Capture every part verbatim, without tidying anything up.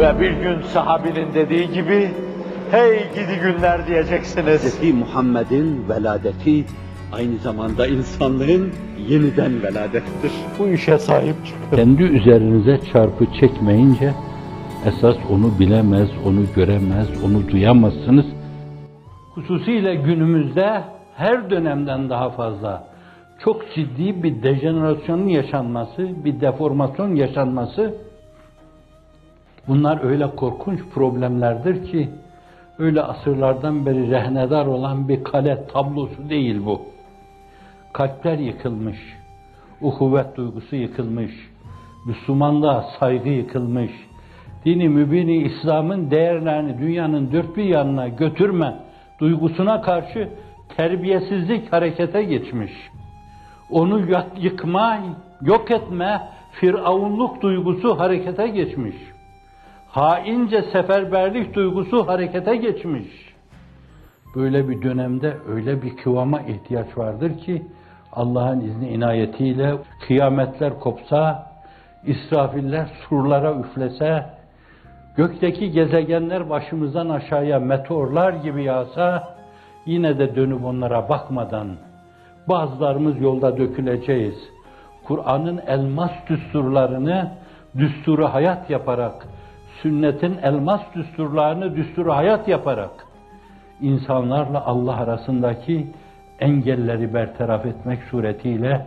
Ve bir gün sahabinin dediği gibi, hey gidi günler diyeceksiniz. Hazreti Muhammed'in veladeti aynı zamanda insanların yeniden veladettir. Bu işe sahip çıkın. Kendi üzerinize çarpı çekmeyince, esas onu bilemez, onu göremez, onu duyamazsınız. Hususiyle günümüzde her dönemden daha fazla çok ciddi bir dejenerasyonun yaşanması, bir deformasyon yaşanması, bunlar öyle korkunç problemlerdir ki, öyle asırlardan beri rehnedar olan bir kale tablosu değil bu. Kalpler yıkılmış, uhuvvet duygusu yıkılmış, Müslümanlığa saygı yıkılmış, dini mübini İslam'ın değerlerini dünyanın dört bir yanına götürme duygusuna karşı terbiyesizlik harekete geçmiş. Onu yıkma, yok etme, firavunluk duygusu harekete geçmiş. Haince seferberlik duygusu harekete geçmiş. Böyle bir dönemde öyle bir kıvama ihtiyaç vardır ki, Allah'ın izni inayetiyle kıyametler kopsa, İsrafiller surlara üflese, gökteki gezegenler başımızdan aşağıya meteorlar gibi yağsa, yine de dönüp onlara bakmadan, bazılarımız yolda döküleceğiz. Kur'an'ın elmas düsturlarını düsturu hayat yaparak, sünnetin elmas düsturlarını düsturu hayat yaparak, insanlarla Allah arasındaki engelleri bertaraf etmek suretiyle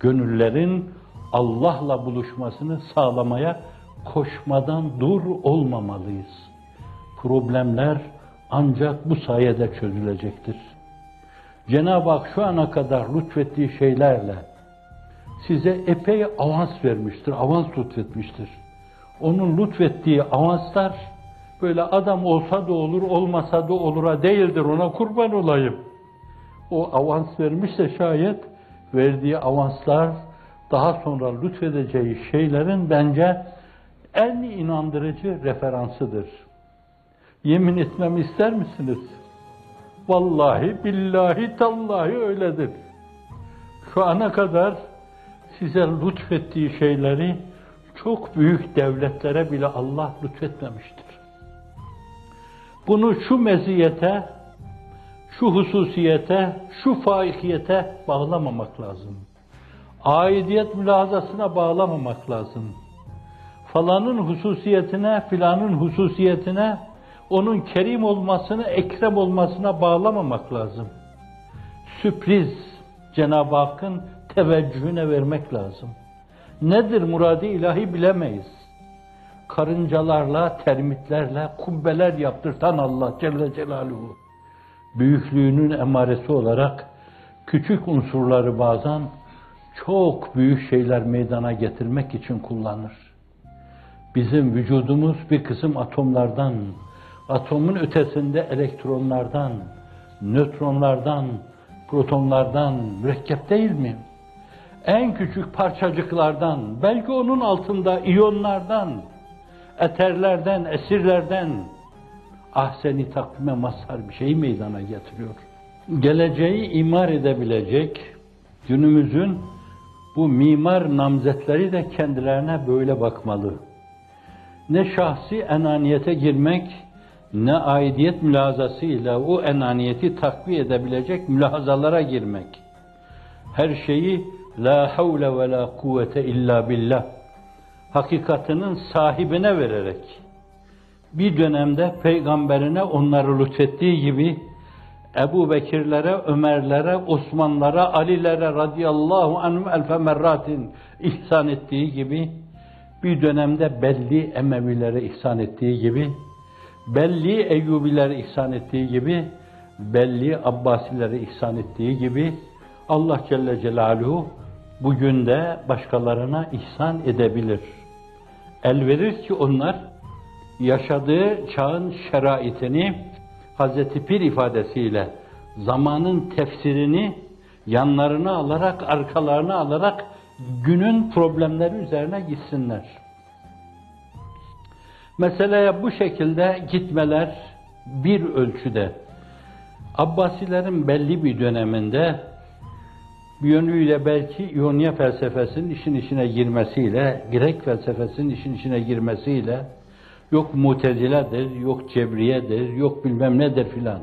gönüllerin Allah'la buluşmasını sağlamaya koşmadan dur olmamalıyız. Problemler ancak bu sayede çözülecektir. Cenab-ı Hak şu ana kadar lütfettiği şeylerle size epey avans vermiştir, avans lütfetmiştir. Onun lütfettiği avanslar böyle adam olsa da olur, olmasa da olura değildir, ona kurban olayım. O avans vermişse şayet verdiği avanslar daha sonra lütfedeceği şeylerin bence en inandırıcı referansıdır. Yemin etmemi ister misiniz? Vallahi, billahi, tallahi öyledir. Şu ana kadar size lütfettiği şeyleri çok büyük devletlere bile Allah lütfetmemiştir. Bunu şu meziyete, şu hususiyete, şu faikiyete bağlamamak lazım. Aidiyet mülahazasına bağlamamak lazım. Falanın hususiyetine, filanın hususiyetine, onun kerim olmasını, ekrem olmasına bağlamamak lazım. Sürpriz Cenab-ı Hakk'ın teveccühüne vermek lazım. Nedir murad-ı ilahi bilemeyiz. Karıncalarla, termitlerle kubbeler yaptırtan Allah Celle Celaluhu. Büyüklüğünün emaresi olarak küçük unsurları bazen çok büyük şeyler meydana getirmek için kullanır. Bizim vücudumuz bir kısım atomlardan, atomun ötesinde elektronlardan, nötronlardan, protonlardan mürekkep değil mi? En küçük parçacıklardan, belki onun altında iyonlardan, eterlerden, esirlerden ahsen-i takvime mazhar bir şeyi meydana getiriyor. Geleceği imar edebilecek günümüzün bu mimar namzetleri de kendilerine böyle bakmalı. Ne şahsi enaniyete girmek, ne aidiyet mülahazasıyla o enaniyeti takviye edebilecek mülahazalara girmek. Her şeyi la havle ve la kuvvete illa billah hakikatinin sahibine vererek, bir dönemde peygamberine onları lütfettiği gibi Ebu Bekirlere, Ömerlere, Osmanlara, Alilere radıyallahu anhum elfe merratin ihsan ettiği gibi, bir dönemde belli Emevilere ihsan ettiği gibi, belli Eyyubilere ihsan ettiği gibi, belli Abbasilere ihsan ettiği gibi, Allah Celle Celaluhu bugün de başkalarına ihsan edebilir. Elverir ki onlar yaşadığı çağın şeraitini, Hazreti Pir ifadesiyle zamanın tefsirini yanlarına alarak, arkalarına alarak günün problemleri üzerine gitsinler. Meseleye bu şekilde gitmeler bir ölçüde. Abbasilerin belli bir döneminde bir yönüyle belki İyonya felsefesinin işin içine girmesiyle, Grek felsefesinin işin içine girmesiyle, Yok muteziledir, yok cebriyedir, yok bilmem nedir filan.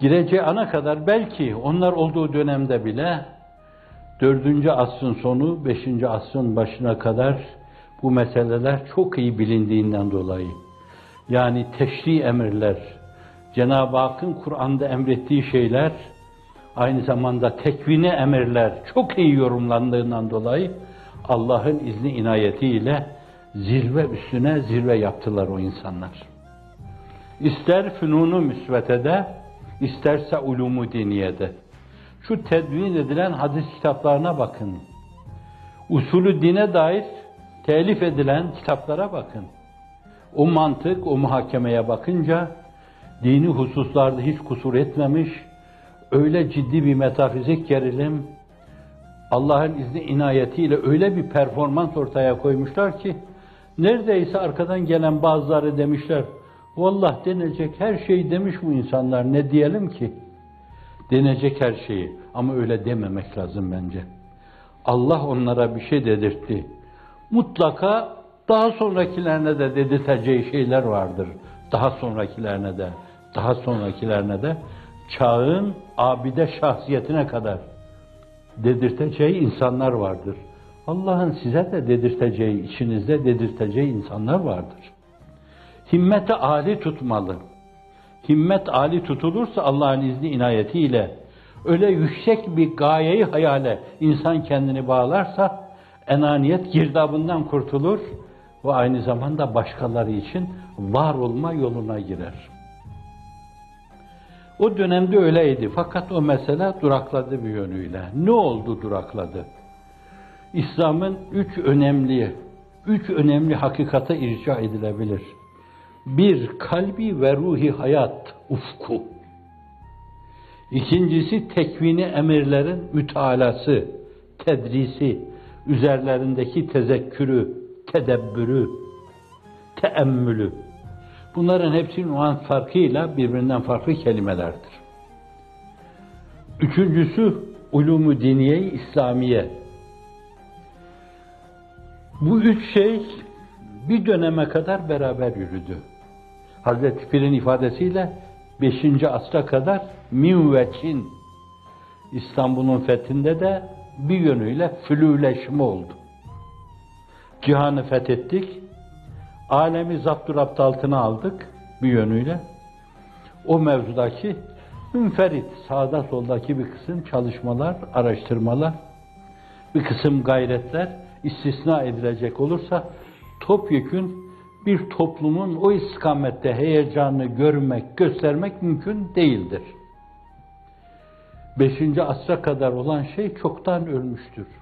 Gireceği ana kadar belki onlar olduğu dönemde bile dördüncü asrın sonu, beşinci asrın başına kadar bu meseleler çok iyi bilindiğinden dolayı. Yani teşri emirler, Cenab-ı Hakk'ın Kur'an'da emrettiği şeyler, aynı zamanda tekvini emirler çok iyi yorumlandığından dolayı Allah'ın izni inayetiyle zirve üstüne zirve yaptılar o insanlar. İster fünunu müsvetede, isterse ulumu diniyede. Şu tedvin edilen hadis kitaplarına bakın. Usulü dine dair telif edilen kitaplara bakın. O mantık, o muhakemeye bakınca dini hususlarda hiç kusur etmemiş, öyle ciddi bir metafizik gerilim, Allah'ın izni inayetiyle öyle bir performans ortaya koymuşlar ki neredeyse arkadan gelen bazıları demişler, vallahi denecek her şeyi demiş bu insanlar, ne diyelim ki? Denecek her şeyi, ama öyle dememek lazım bence. Allah onlara bir şey dedirtti. Mutlaka daha sonrakilerine de dedirteceği şeyler vardır. Daha sonrakilerine de, daha sonrakilerine de çağın abide şahsiyetine kadar dedirteceği insanlar vardır. Allah'ın size de dedirteceği, içinizde dedirteceği insanlar vardır. Himmeti âli tutmalı. Himmet âli tutulursa Allah'ın izni inayetiyle öyle yüksek bir gayeyi hayale insan kendini bağlarsa enaniyet girdabından kurtulur ve aynı zamanda başkaları için var olma yoluna girer. O dönemde öyleydi. Fakat o mesele durakladı bir yönüyle. Ne oldu durakladı? İslam'ın üç önemli, üç önemli hakikate irca edilebilir. Bir, kalbi ve ruhi hayat ufku. İkincisi, tekvini emirlerin mütalası, tedrisi, üzerlerindeki tezekkürü, tedebbürü, teemmülü. Bunların hepsinin o an farkıyla birbirinden farklı kelimelerdir. Üçüncüsü, ulûm-u diniye-i İslamiye. Bu üç şey bir döneme kadar beraber yürüdü. Hazreti Pir'in ifadesiyle beşinci asra kadar min ve Çin, İstanbul'un fethinde de bir yönüyle fülüleşme oldu. Cihanı fethettik, alemi zapturapt altına aldık bir yönüyle. O mevzudaki münferit, sağda soldaki bir kısım çalışmalar, araştırmalar, bir kısım gayretler istisna edilecek olursa topyekün bir toplumun o istikamette heyecanını görmek, göstermek mümkün değildir. Beşinci asra kadar olan şey çoktan ölmüştür.